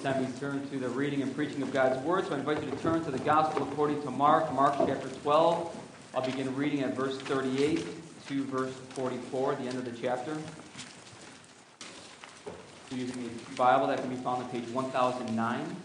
this time we turn to the reading and preaching of God's Word. So I invite you to turn to the Gospel according to Mark, Mark chapter 12. I'll begin reading at verse 38 to verse 44, the end of the chapter. We're using the Bible that can be found on page 1009.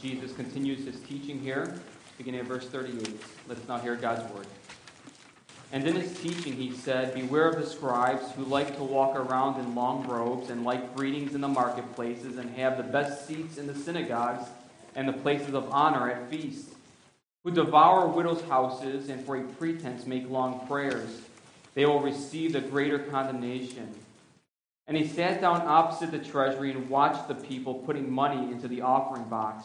Jesus continues his teaching here, beginning at verse 38. Let's now hear God's word. And in his teaching he said, "Beware of the scribes who like to walk around in long robes and like greetings in the marketplaces and have the best seats in the synagogues and the places of honor at feasts, who devour widows' houses and for a pretense make long prayers. They will receive the greater condemnation." And he sat down opposite the treasury and watched the people putting money into the offering box.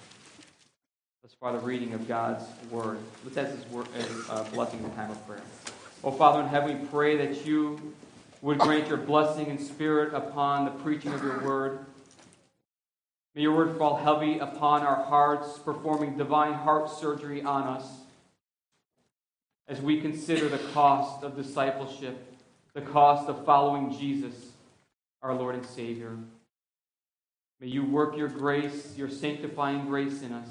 Thus far, the reading of God's word. Let's ask his word blessing in the time of prayer. Oh, Father in heaven, we pray that you would grant your blessing and spirit upon the preaching of your word. May your word fall heavy upon our hearts, performing divine heart surgery on us. As we consider the cost of discipleship, the cost of following Jesus, our Lord and Savior. May you work your grace, your sanctifying grace in us.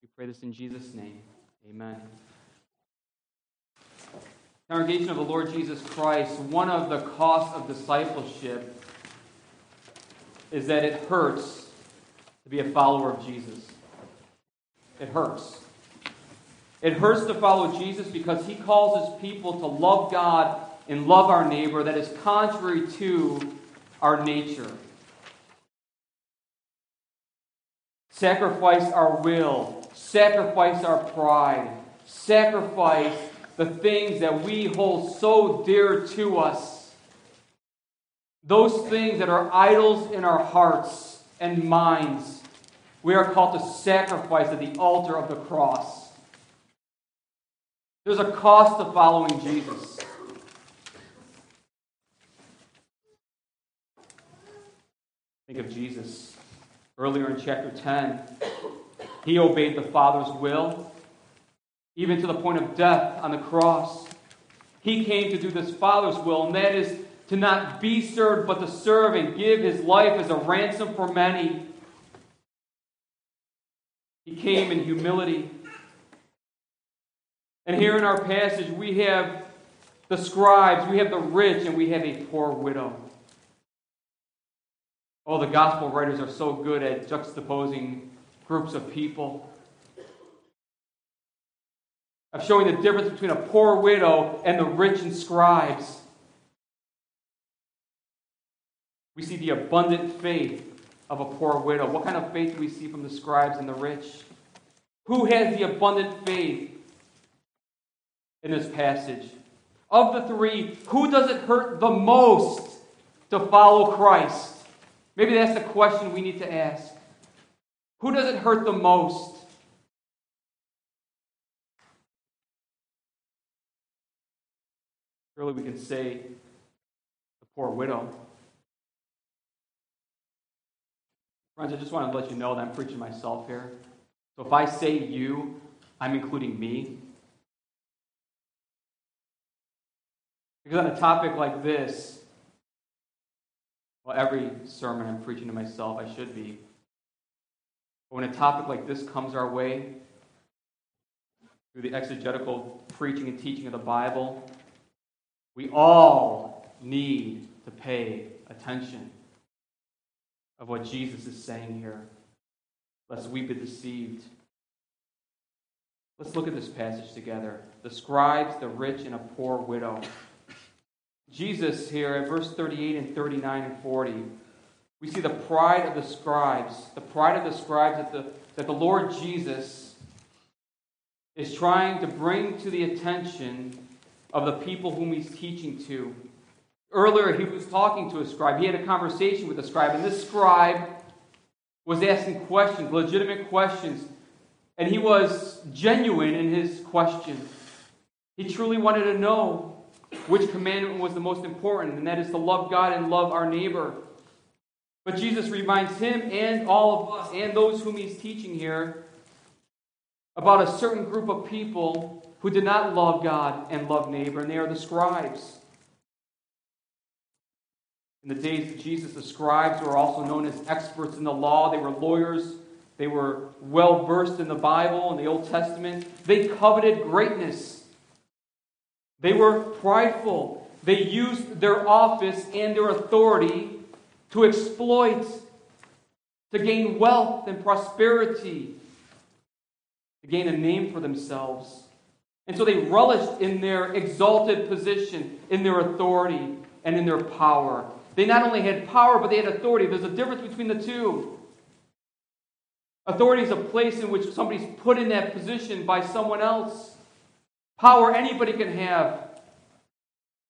We pray this in Jesus' name. Amen. Congregation of the Lord Jesus Christ, one of the costs of discipleship is that it hurts to be a follower of Jesus. It hurts. It hurts to follow Jesus because he calls his people to love God and love our neighbor that is contrary to our nature. Sacrifice our will, sacrifice our pride, sacrifice the things that we hold so dear to us. Those things that are idols in our hearts and minds, we are called to sacrifice at the altar of the cross. There's a cost to following Jesus. Think of Jesus. Earlier in chapter 10, he obeyed the Father's will, even to the point of death on the cross. He came to do this Father's will, and that is to not be served, but to serve and give his life as a ransom for many. He came in humility. And here in our passage, we have the scribes, we have the rich, and we have a poor widow. Oh, the gospel writers are so good at juxtaposing groups of people, of showing the difference between a poor widow and the rich and scribes. We see the abundant faith of a poor widow. What kind of faith do we see from the scribes and the rich? Who has the abundant faith? In this passage, of the three, who does it hurt the most to follow Christ? Maybe that's the question we need to ask. Who does it hurt the most? Surely we can say the poor widow. Friends, I just want to let you know that I'm preaching myself here. So if I say you, I'm including me. Because on a topic like this, well, every sermon I'm preaching to myself, I should be. But when a topic like this comes our way, through the exegetical preaching and teaching of the Bible, we all need to pay attention of what Jesus is saying here, lest we be deceived. Let's look at this passage together. The scribes, the rich, and a poor widow. Jesus here at verse 38 and 39 and 40 We see the pride of the scribes, that the Lord Jesus is trying to bring to the attention of the people whom he's teaching to. Earlier, he was talking to a scribe. He had a conversation with a scribe, and this scribe was asking questions, legitimate questions, and he was genuine in his question. He truly wanted to know which commandment was the most important, and that is to love God and love our neighbor. But Jesus reminds him and all of us and those whom he's teaching here about a certain group of people who did not love God and love neighbor, and they are the scribes. In the days of Jesus, the scribes were also known as experts in the law. They were lawyers. They were well-versed in the Bible and the Old Testament. They coveted greatness. They were prideful. They used their office and their authority to exploit, to gain wealth and prosperity, to gain a name for themselves. And so they relished in their exalted position, in their authority, and in their power. They not only had power, but they had authority. There's a difference between the two. Authority is a place in which somebody's put in that position by someone else. Power anybody can have.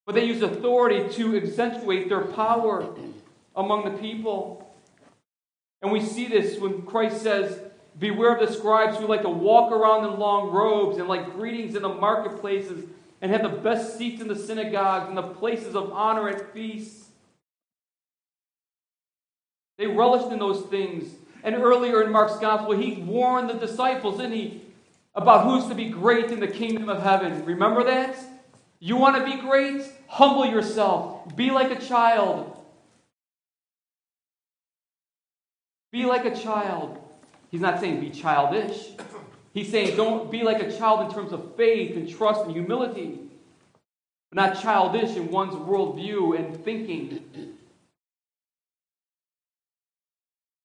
But they use authority to accentuate their power among the people. And we see this when Christ says, beware of the scribes who like to walk around in long robes and like greetings in the marketplaces and have the best seats in the synagogues and the places of honor at feasts. They relished in those things. And earlier in Mark's gospel, he warned the disciples, didn't he, about who's to be great in the kingdom of heaven. Remember that? You want to be great? Humble yourself. Be like a child. Be like a child. He's not saying be childish. He's saying don't be like a child in terms of faith and trust and humility, but not childish in one's worldview and thinking.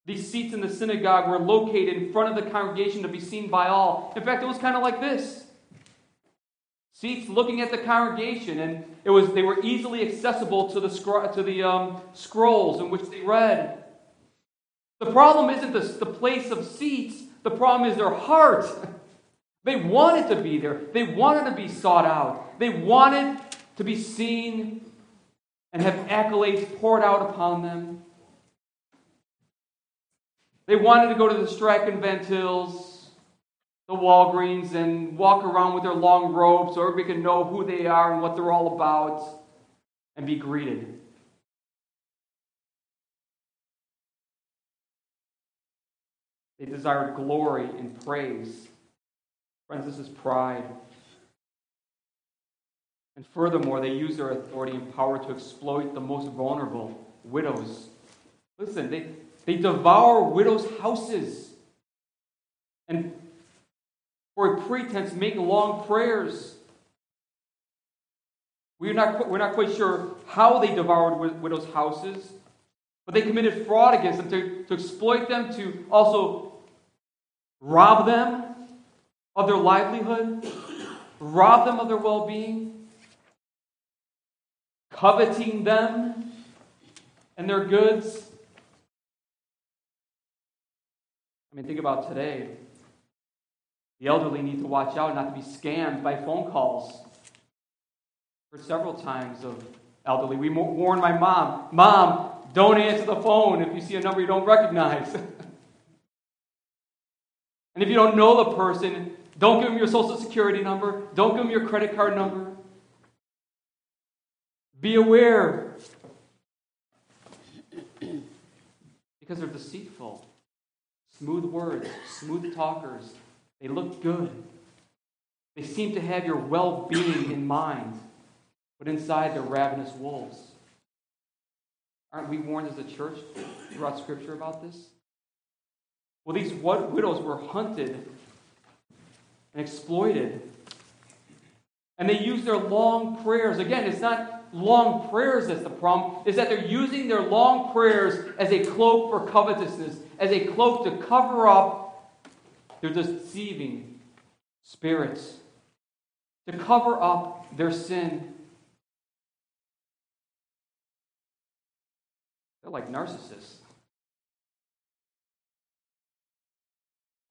These seats in the synagogue were located in front of the congregation to be seen by all. In fact, it was kind of like this. Seats looking at the congregation, and they were easily accessible to the scrolls in which they read. The problem isn't the place of seats. The problem is their heart. They wanted to be there. They wanted to be sought out. They wanted to be seen and have accolades poured out upon them. They wanted to go to the Strachan Van Til's, the Walgreens, and walk around with their long robes so everybody can know who they are and what they're all about and be greeted. They desired glory and praise. Friends, this is pride. And furthermore, they use their authority and power to exploit the most vulnerable, widows. Listen, they devour widows' houses and for a pretense make long prayers. We're not quite sure how they devoured widows' houses, but they committed fraud against them to exploit them, to also rob them of their livelihood, rob them of their well-being, coveting them and their goods. I mean, think about today. The elderly need to watch out not to be scammed by phone calls. I've heard several times of elderly. We warned my mom, don't answer the phone if you see a number you don't recognize. And if you don't know the person, don't give them your social security number. Don't give them your credit card number. Be aware. Because they're deceitful. Smooth words, smooth talkers. They look good. They seem to have your well-being in mind. But inside, they're ravenous wolves. Aren't we warned as a church throughout Scripture about this? Well, these widows were hunted and exploited. And they used their long prayers. Again, it's not long prayers that's the problem. It's that they're using their long prayers as a cloak for covetousness, as a cloak to cover up their deceiving spirits, to cover up their sin. They're like narcissists.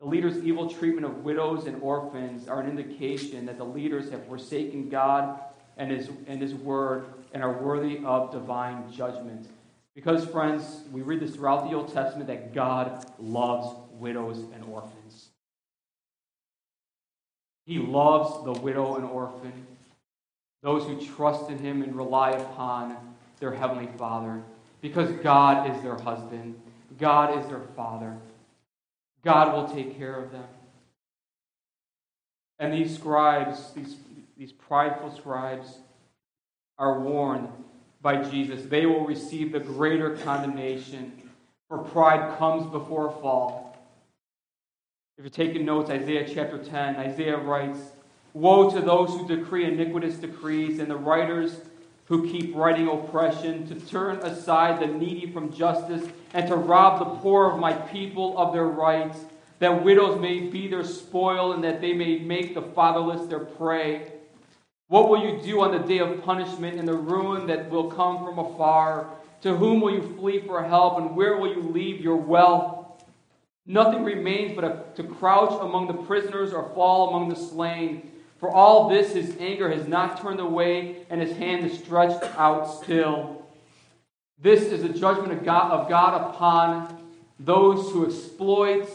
The leader's evil treatment of widows and orphans are an indication that the leaders have forsaken God and His word and are worthy of divine judgment. Because, friends, we read this throughout the Old Testament that God loves widows and orphans. He loves the widow and orphan, those who trust in Him and rely upon their Heavenly Father, because God is their husband. God is their Father. God will take care of them. And these scribes, these prideful scribes, are warned by Jesus. They will receive the greater condemnation, for pride comes before a fall. If you're taking notes, Isaiah chapter 10, Isaiah writes, "Woe to those who decree iniquitous decrees, and the writers who keep writing oppression, to turn aside the needy from justice, and to rob the poor of my people of their rights, that widows may be their spoil, and that they may make the fatherless their prey. What will you do on the day of punishment and the ruin that will come from afar? To whom will you flee for help, and where will you leave your wealth? Nothing remains but to crouch among the prisoners or fall among the slain. For all this, his anger has not turned away, and his hand is stretched out still." This is the judgment of God upon those who exploit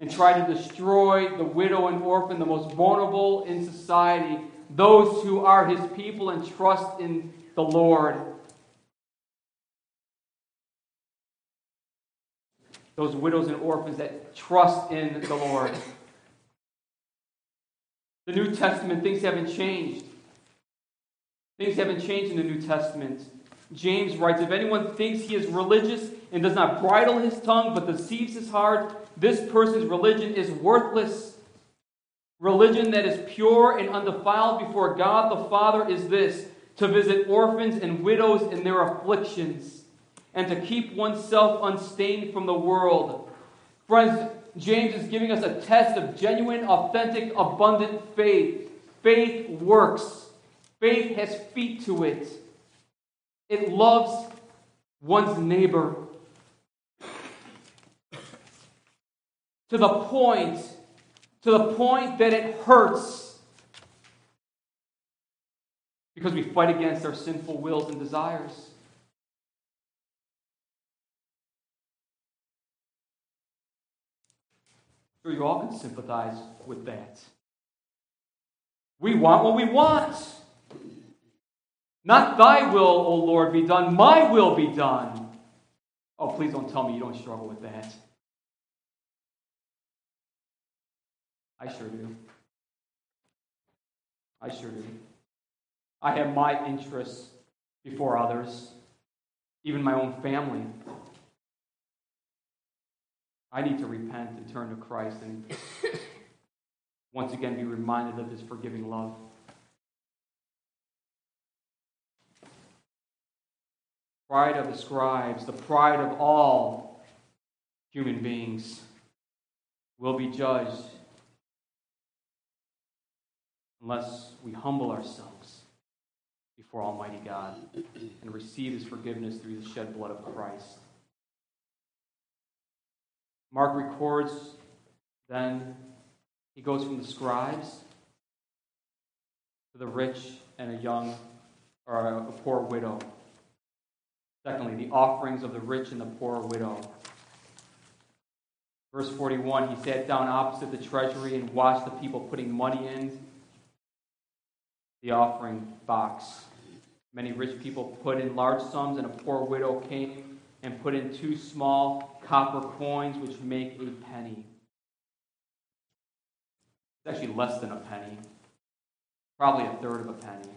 and try to destroy the widow and orphan, the most vulnerable in society, those who are His people and trust in the Lord. Those widows and orphans that trust in the Lord. The New Testament, things haven't changed. Things haven't changed in the New Testament. James writes, "If anyone thinks he is religious and does not bridle his tongue but deceives his heart, this person's religion is worthless. Religion that is pure and undefiled before God the Father is this, to visit orphans and widows in their afflictions, and to keep oneself unstained from the world." Friends, James is giving us a test of genuine, authentic, abundant faith. Faith works. Faith has feet to it. It loves one's neighbor to the point that it hurts, because we fight against our sinful wills and desires. Sure, you all can sympathize with that. We want what we want. "Not thy will, O Lord, be done, my will be done." Oh, please don't tell me you don't struggle with that. I sure do. I have my interests before others, even my own family. I need to repent and turn to Christ and once again be reminded of His forgiving love. Pride of the scribes, the pride of all human beings, will be judged unless we humble ourselves before Almighty God and receive His forgiveness through the shed blood of Christ. Mark records, then he goes from the scribes to the rich and a poor widow. Secondly, the offerings of the rich and the poor widow. Verse 41, he sat down opposite the treasury and watched the people putting money in the offering box. Many rich people put in large sums, and a poor widow came and put in 2 small copper coins, which make a penny. It's actually less than a penny, probably a third of a penny.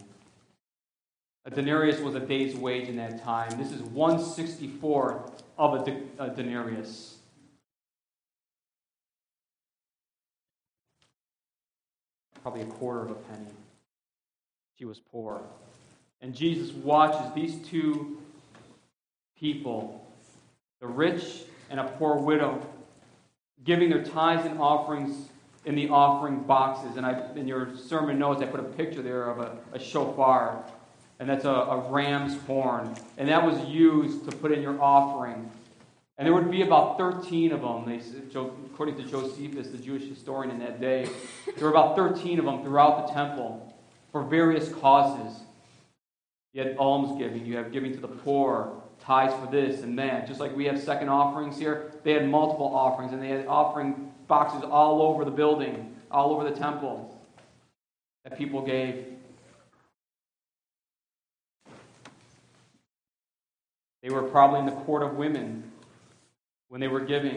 A denarius was a day's wage in that time. This is 1/64 of a denarius. Probably a quarter of a penny. She was poor. And Jesus watches these 2 people, the rich and a poor widow, giving their tithes and offerings in the offering boxes. And in your sermon notes, I put a picture there of a shofar, and that's a ram's horn. And that was used to put in your offering. And there would be about 13 of them. According to Josephus, the Jewish historian in that day, there were about 13 of them throughout the temple for various causes. You had almsgiving, you have giving to the poor, tithes for this and that. Just like we have second offerings here, they had multiple offerings, and they had offering boxes all over the building, all over the temple that people gave. They were probably in the court of women when they were giving.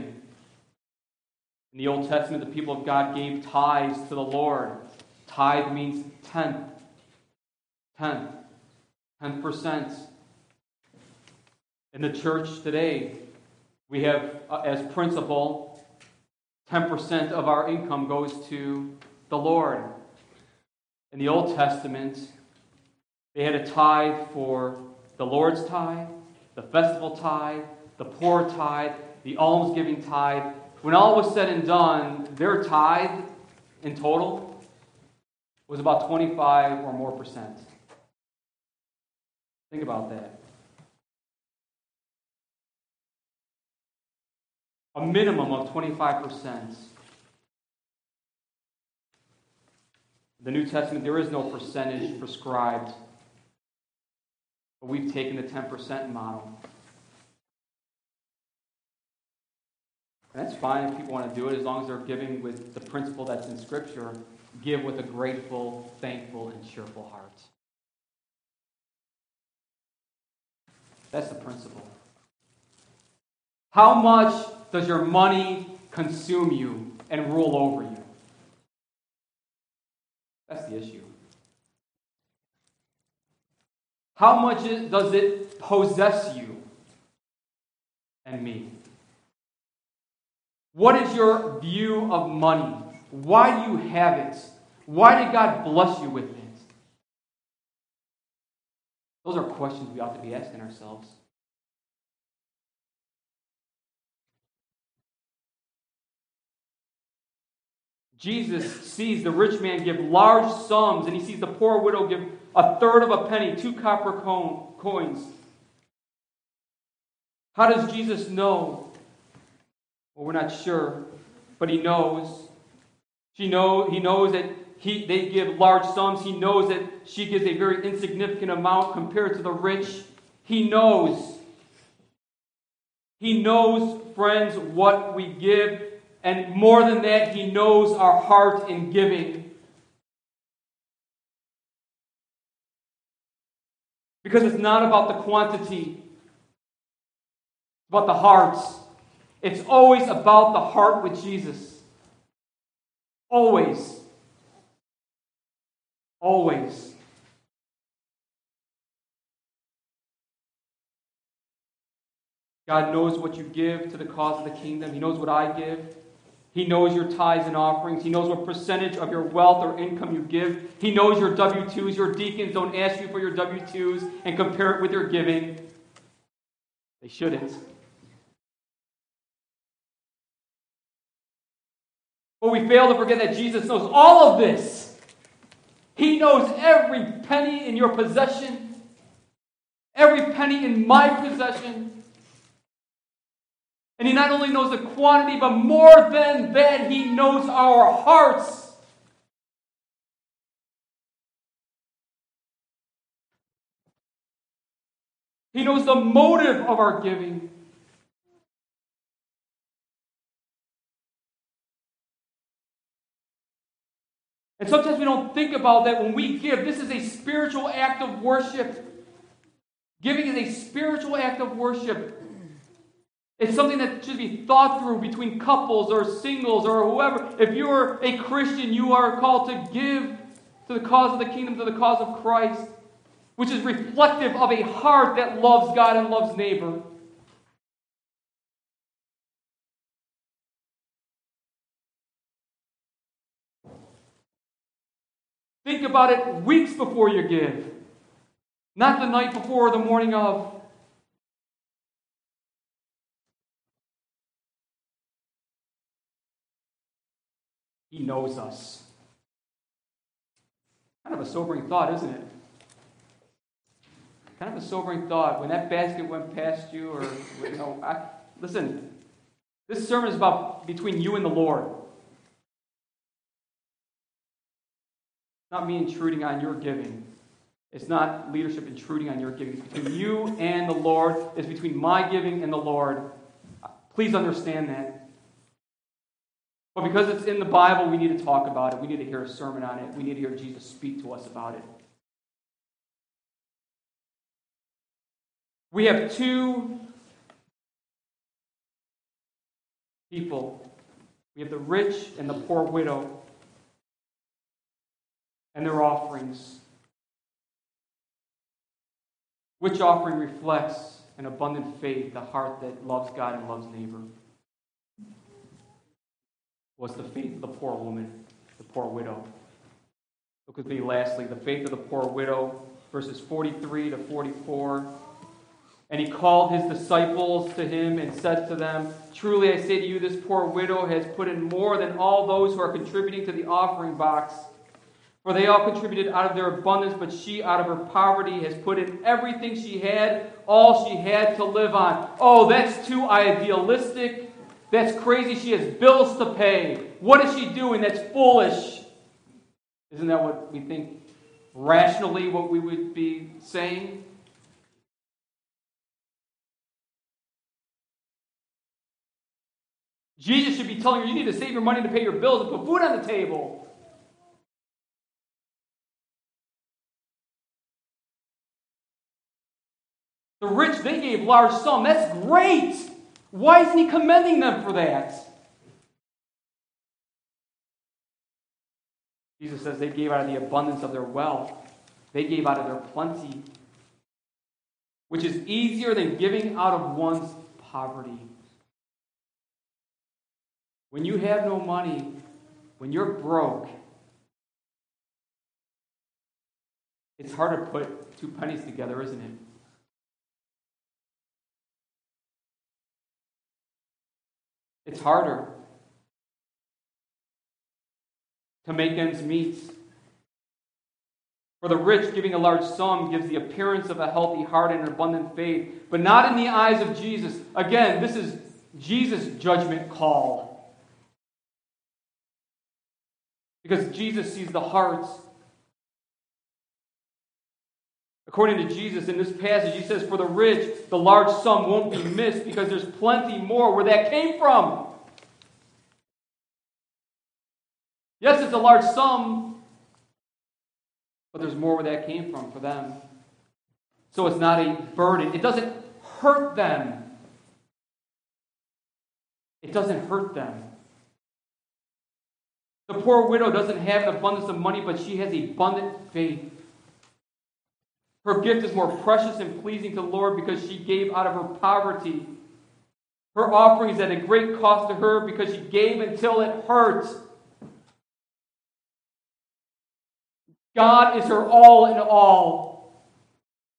In the Old Testament, the people of God gave tithes to the Lord. Tithe means tenth. 10%. In the church today, we have as principle 10% of our income goes to the Lord. In the Old Testament, they had a tithe for the Lord's tithe, the festival tithe, the poor tithe, the almsgiving tithe. When all was said and done, their tithe in total was about 25% or more. Think about that. A minimum of 25%. In the New Testament, there is no percentage prescribed, but we've taken the 10% model. And that's fine if people want to do it, as long as they're giving with the principle that's in Scripture. Give with a grateful, thankful, and cheerful heart. That's the principle. How much does your money consume you and rule over you? That's the issue. How much does it possess you and me? What is your view of money? Why do you have it? Why did God bless you with it? Those are questions we ought to be asking ourselves. Jesus sees the rich man give large sums, and he sees the poor widow give a third of a penny, 2 copper coins. How does Jesus know? Well, we're not sure, but he knows. He knows that they give large sums. He knows that she gives a very insignificant amount compared to the rich. He knows. He knows, friends, what we give. And more than that, he knows our heart in giving. Because it's not about the quantity, it's about the heart. It's always about the heart with Jesus. Always. Always. God knows what you give to the cause of the kingdom. He knows what I give. He knows your tithes and offerings. He knows what percentage of your wealth or income you give. He knows your W-2s. Your deacons don't ask you for your W-2s and compare it with your giving. They shouldn't. But we fail to forget that Jesus knows all of this. He knows every penny in your possession, every penny in my possession. And he not only knows the quantity, but more than that, he knows our hearts. He knows the motive of our giving. And sometimes we don't think about that when we give. This is a spiritual act of worship. Giving is a spiritual act of worship. It's something that should be thought through between couples or singles or whoever. If you're a Christian, you are called to give to the cause of the kingdom, to the cause of Christ, which is reflective of a heart that loves God and loves neighbor. Think about it weeks before you give, not the night before or the morning of. He knows us. Kind of a sobering thought, isn't it? Kind of a sobering thought. When that basket went past you, or Listen, this sermon is about between you and the Lord. Not me intruding on your giving. It's not leadership intruding on your giving. It's between you and the Lord. It's between my giving and the Lord. Please understand that. But because it's in the Bible, we need to talk about it. We need to hear a sermon on it. We need to hear Jesus speak to us about it. We have two people. We have the rich and the poor widow and their offerings. Which offering reflects an abundant faith, the heart that loves God and loves neighbor? Was the faith of the poor woman, the poor widow. Look with me lastly, the faith of the poor widow, verses 43 to 44. And he called his disciples to him and said to them, "Truly I say to you, this poor widow has put in more than all those who are contributing to the offering box. For they all contributed out of their abundance, but she out of her poverty has put in everything she had, all she had to live on." Oh, that's too idealistic. That's crazy. She has bills to pay. What is she doing? That's foolish. Isn't that what we think rationally what we would be saying? Jesus should be telling her, you need to save your money to pay your bills and put food on the table. The rich, they gave large sums. That's great. Why isn't he commending them for that? Jesus says they gave out of the abundance of their wealth. They gave out of their plenty, which is easier than giving out of one's poverty. When you have no money, when you're broke, it's hard to put two pennies together, isn't it? It's harder to make ends meet. For the rich, giving a large sum gives the appearance of a healthy heart and an abundant faith, but not in the eyes of Jesus. Again, this is Jesus' judgment call. Because Jesus sees the hearts. According to Jesus, in this passage, he says, for the rich, the large sum won't be missed because there's plenty more where that came from. Yes, it's a large sum, but there's more where that came from for them. So it's not a burden. It doesn't hurt them. It doesn't hurt them. The poor widow doesn't have an abundance of money, but she has abundant faith. Her gift is more precious and pleasing to the Lord because she gave out of her poverty. Her offering is at a great cost to her because she gave until it hurt. God is her all in all.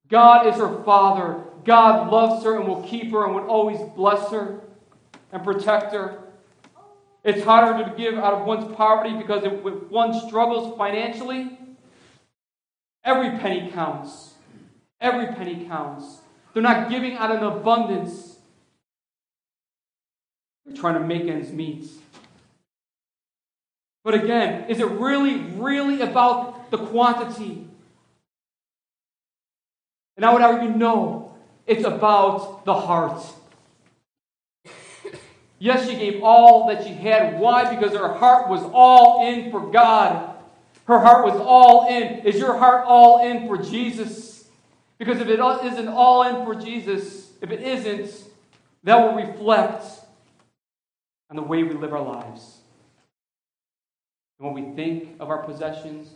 God is her Father. God loves her and will keep her and will always bless her and protect her. It's harder to give out of one's poverty because if one struggles financially, every penny counts. Every penny counts. They're not giving out of abundance. They're trying to make ends meet. But again, is it really, really about the quantity? And I would argue, no. It's about the heart. Yes, she gave all that she had. Why? Because her heart was all in for God. Her heart was all in. Is your heart all in for Jesus? Because if it isn't all in for Jesus, if it isn't, that will reflect on the way we live our lives. And when we think of our possessions,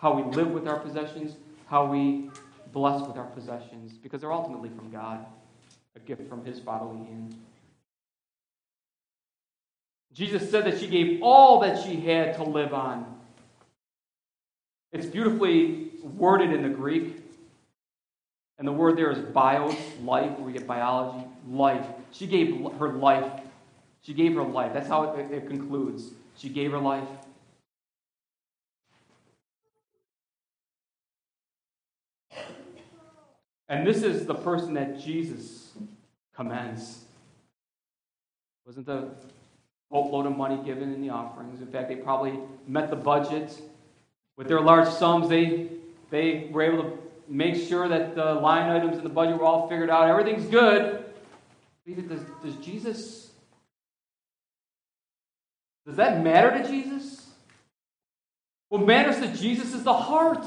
how we live with our possessions, how we bless with our possessions, because they're ultimately from God, a gift from his bodily hand. Jesus said that she gave all that she had to live on. It's beautifully worded in the Greek. And the word there is bios, life, where we get biology, life. She gave her life. She gave her life. That's how it concludes. She gave her life. And this is the person that Jesus commends. Wasn't a boatload of money given in the offerings. In fact, they probably met the budget. With their large sums, they were able to make sure that the line items in the budget were all figured out. Everything's good. Does Jesus... does that matter to Jesus? What matters to Jesus is the heart.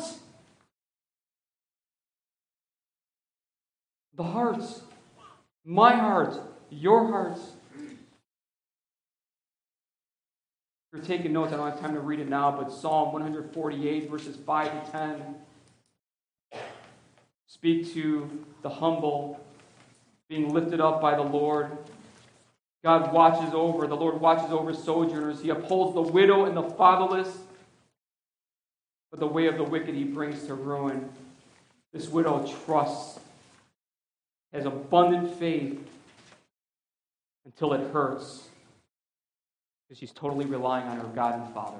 The heart. My heart. Your heart. If you're taking notes, I don't have time to read it now, but Psalm 148, verses 5 to 10, speak to the humble being lifted up by the Lord. God watches over, the Lord watches over sojourners. He upholds the widow and the fatherless, but the way of the wicked he brings to ruin. This widow trusts, has abundant faith until it hurts. Because she's totally relying on her God and Father.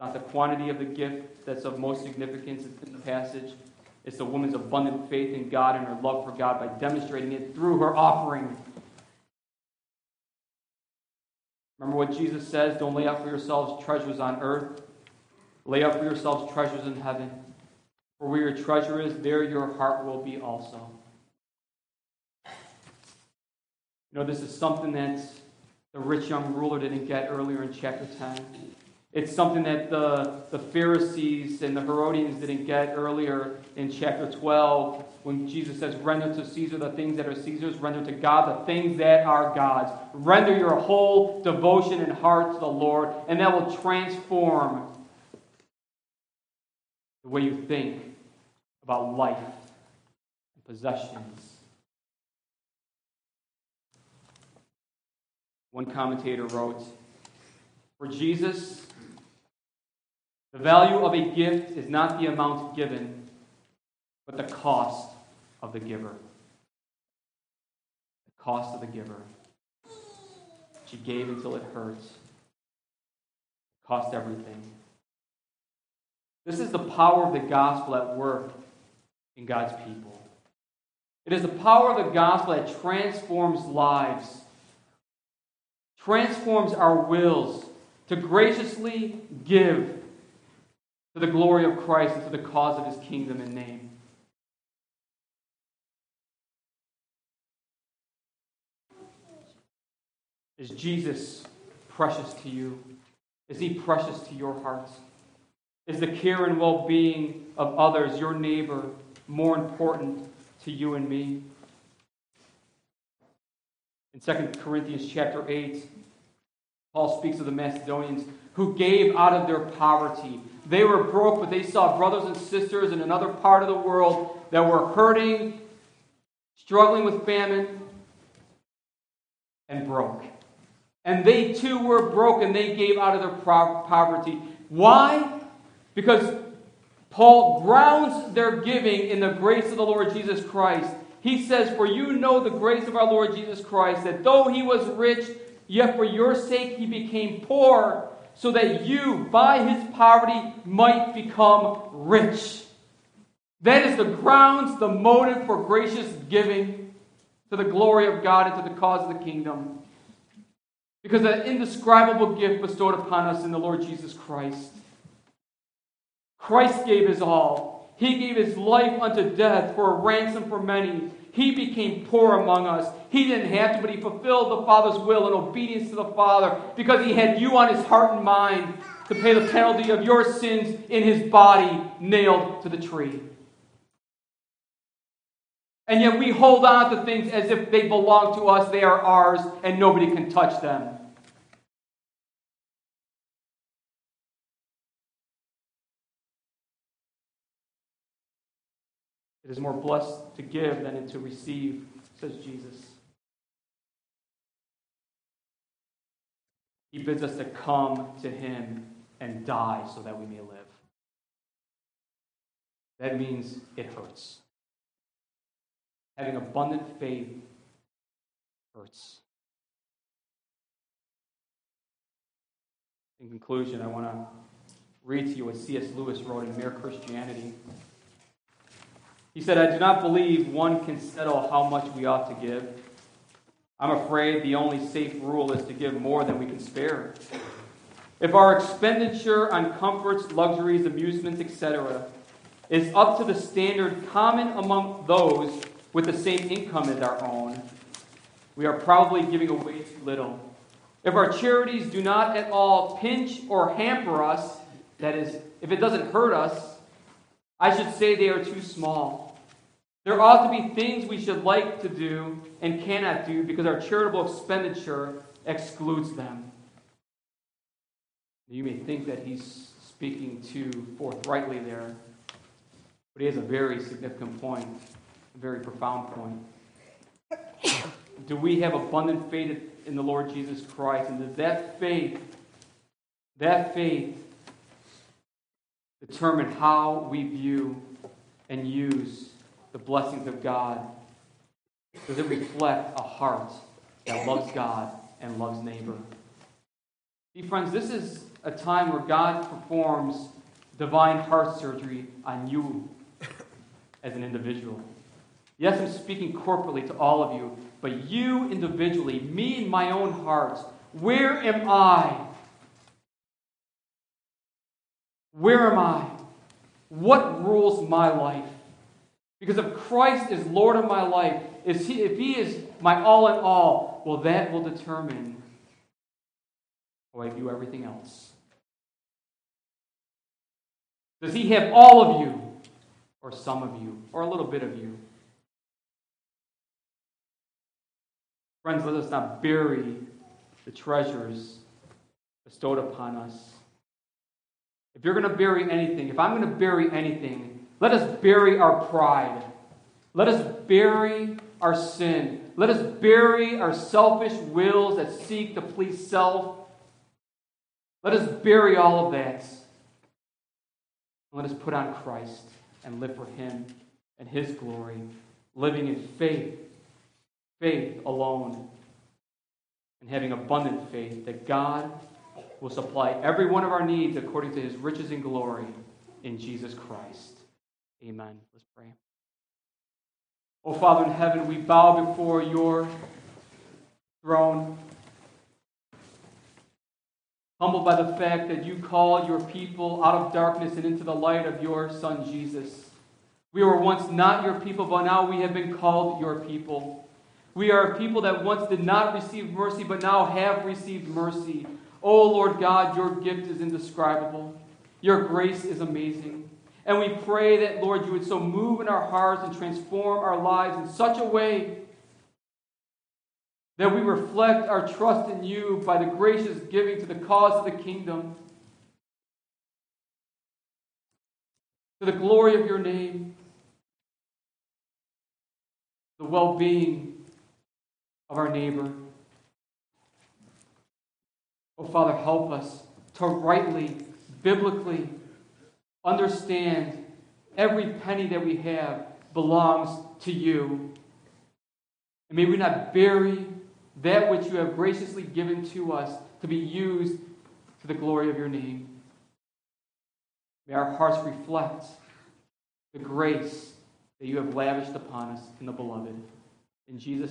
Not the quantity of the gift that's of most significance in the passage. It's the woman's abundant faith in God and her love for God by demonstrating it through her offering. Remember what Jesus says, don't lay up for yourselves treasures on earth. Lay up for yourselves treasures in heaven. For where your treasure is, there your heart will be also. You know, this is something that's the rich young ruler didn't get earlier in chapter 10. It's something that the Pharisees and the Herodians didn't get earlier in chapter 12 when Jesus says, render to Caesar the things that are Caesar's, render to God the things that are God's. Render your whole devotion and heart to the Lord, and that will transform the way you think about life and possessions. One commentator wrote, for Jesus, the value of a gift is not the amount given, but the cost of the giver. The cost of the giver. She gave until it hurts. It cost everything. This is the power of the gospel at work in God's people. It is the power of the gospel that transforms lives, transforms our wills to graciously give to the glory of Christ and to the cause of his kingdom and name. Is Jesus precious to you? Is he precious to your heart? Is the care and well-being of others, your neighbor, more important to you and me? In 2 Corinthians chapter 8, Paul speaks of the Macedonians who gave out of their poverty. They were broke, but they saw brothers and sisters in another part of the world that were hurting, struggling with famine, and broke. And they too were broke, and they gave out of their poverty. Why? Because Paul grounds their giving in the grace of the Lord Jesus Christ. He says, for you know the grace of our Lord Jesus Christ, that though he was rich, yet for your sake he became poor, so that you, by his poverty, might become rich. That is the grounds, the motive for gracious giving to the glory of God and to the cause of the kingdom. Because that indescribable gift bestowed upon us in the Lord Jesus Christ. Christ gave his all. He gave his life unto death for a ransom for many. He became poor among us. He didn't have to, but he fulfilled the Father's will in obedience to the Father because he had you on his heart and mind to pay the penalty of your sins in his body nailed to the tree. And yet we hold on to things as if they belong to us, they are ours, and nobody can touch them. It is more blessed to give than to receive, says Jesus. He bids us to come to him and die so that we may live. That means it hurts. Having abundant faith hurts. In conclusion, I want to read to you what C.S. Lewis wrote in Mere Christianity. He said, I do not believe one can settle how much we ought to give. I'm afraid the only safe rule is to give more than we can spare. If our expenditure on comforts, luxuries, amusements, etc., is up to the standard common among those with the same income as our own, we are probably giving away too little. If our charities do not at all pinch or hamper us, that is, if it doesn't hurt us, I should say they are too small. There ought to be things we should like to do and cannot do because our charitable expenditure excludes them. You may think that he's speaking to forthrightly there, but he has a very significant point, a very profound point. Do we have abundant faith in the Lord Jesus Christ? And does that faith determine how we view and use the blessings of God? Does it reflect a heart that loves God and loves neighbor? See, friends, this is a time where God performs divine heart surgery on you as an individual. Yes, I'm speaking corporately to all of you, but you individually, me in my own heart, where am I? Where am I? What rules my life? Because if Christ is Lord of my life, if he is my all in all, well, that will determine how I view everything else. Does he have all of you, or some of you, or a little bit of you? Friends, let us not bury the treasures bestowed upon us. If you're going to bury anything, if I'm going to bury anything, let us bury our pride. Let us bury our sin. Let us bury our selfish wills that seek to please self. Let us bury all of that. Let us put on Christ and live for him and his glory, living in faith alone, and having abundant faith that God will supply every one of our needs according to his riches and glory in Jesus Christ. Amen. Let's pray. Oh, Father in heaven, we bow before your throne, humbled by the fact that you call your people out of darkness and into the light of your Son, Jesus. We were once not your people, but now we have been called your people. We are a people that once did not receive mercy, but now have received mercy. Oh, Lord God, your gift is indescribable. Your grace is amazing. And we pray that, Lord, you would so move in our hearts and transform our lives in such a way that we reflect our trust in you by the gracious giving to the cause of the kingdom, to the glory of your name, the well-being of our neighbor. Oh, Father, help us to rightly, biblically understand every penny that we have belongs to you. And may we not bury that which you have graciously given to us to be used for the glory of your name. May our hearts reflect the grace that you have lavished upon us in the beloved. In Jesus' name.